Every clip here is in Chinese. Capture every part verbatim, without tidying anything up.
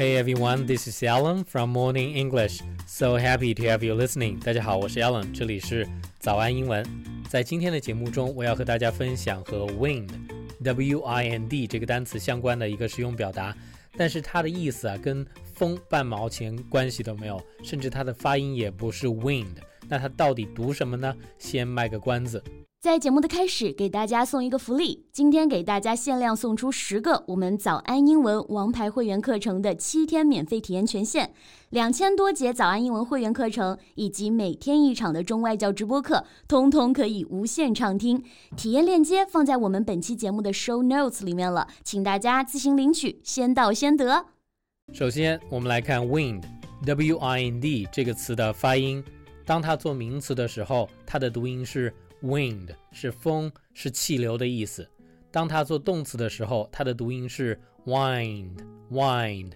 Hey everyone, this is Alan from Morning English. So happy to have you listening. 大家好，我是 Alan， 这里是早安英文。在今天的节目中，我要和大家分享和 wind, W I N D 这个单词相关的一个实用表达，但是它的意思啊，跟风半毛钱关系都没有，甚至它的发音也不是 wind。那它到底读什么呢？先卖个关子。在节目的开始，给大家送一个福利。今天给大家限量送出十个我们早安英文王牌会员课程的七天免费体验权限，两千多节早安英文会员课程以及每天一场的中外教直播课，通通可以无限畅听。体验链接放在我们本期节目的 show notes 里面了，请大家自行领取，先到先得。首先，我们来看 wind W I N D 这个词的发音。当它做名词的时候，它的读音是wind， 是风，是气流的意思。当它做动词的时候，它的读音是 wind wind，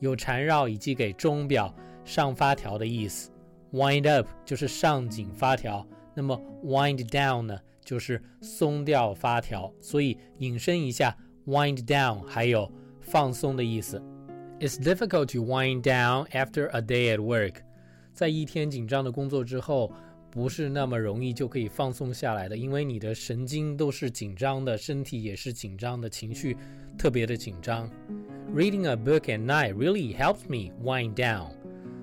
有缠绕以及给钟表上发条的意思。 wind up 就是上紧发条，那么 wind down 呢，就是松掉发条，所以引申一下 wind down 还有放松的意思。 It's difficult to wind down after a day at work， 在一天紧张的工作之后，不是那么容易就可以放松下来的，因为你的神经都是紧张的，身体也是紧张的，情绪特别的紧张。 Reading a book at night really helps me wind down，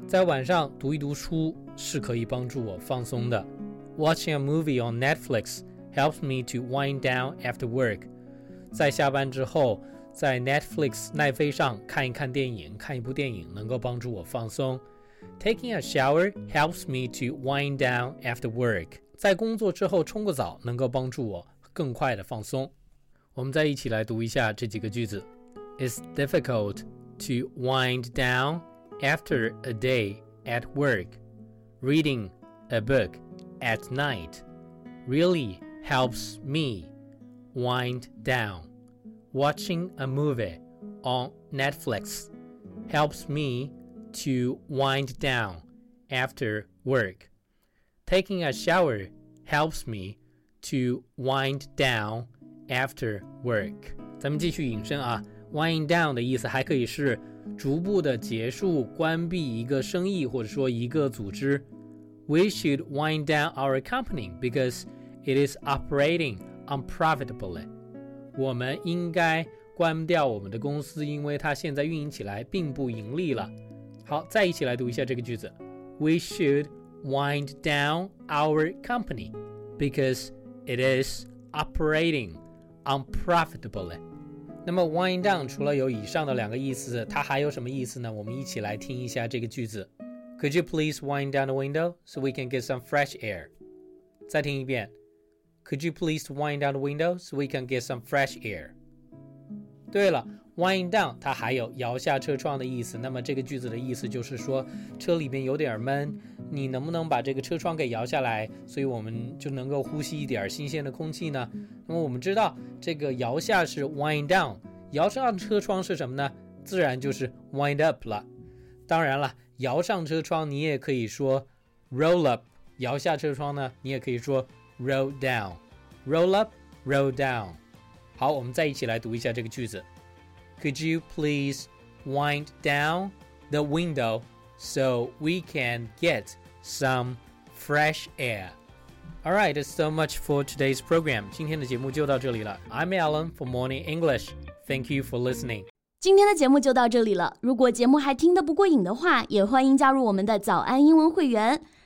在晚上读一读书是可以帮助我放松的。 Watching a movie on Netflix helps me to wind down after work， 在下班之后在 Netflix 奈飞上看一看电影，看一部电影能够帮助我放松。Taking a shower helps me to wind down after work. 在工作之后冲个澡能够帮助我更快的放松。我们再一起来读一下这几个句子。It's difficult to wind down after a day at work. Reading a book at night really helps me wind down. Watching a movie on Netflix helps me to wind down after work. Taking a shower helps me to wind down after work. 咱们继续引申啊 wind down 的意思还可以是逐步的结束，关闭一个生意或者说一个组织。 We should wind down our company because it is operating unprofitably. 我们应该关掉我们的公司，因为它现在运营起来并不盈利了。好，再一起来读一下这个句子。We should wind down our company because it is operating unprofitably. 那么 wind down 除了有以上的两个意思，它还有什么意思呢？我们一起来听一下这个句子。Could you please wind down the window so we can get some fresh air? 再听一遍。Could you please wind down the window so we can get some fresh air? 对了，wind down 它还有摇下车窗的意思，那么这个句子的意思就是说车里面有点闷，你能不能把这个车窗给摇下来，所以我们就能够呼吸一点新鲜的空气呢？那么我们知道这个摇下是 wind down， 摇上车窗是什么呢？自然就是 wind up 了。当然了，摇上车窗你也可以说 roll up， 摇下车窗呢你也可以说 roll down， roll up roll down。 好，我们再一起来读一下这个句子。Could you please wind down the window so we can get some fresh air? All right, that's so much for today's program. 今天的节目就到这里了。I'm Alan for Morning English. Thank you for listening. 今天的节目就到这里了。如果节目还听得不过瘾的话，也欢迎加入我们的早安英文会员。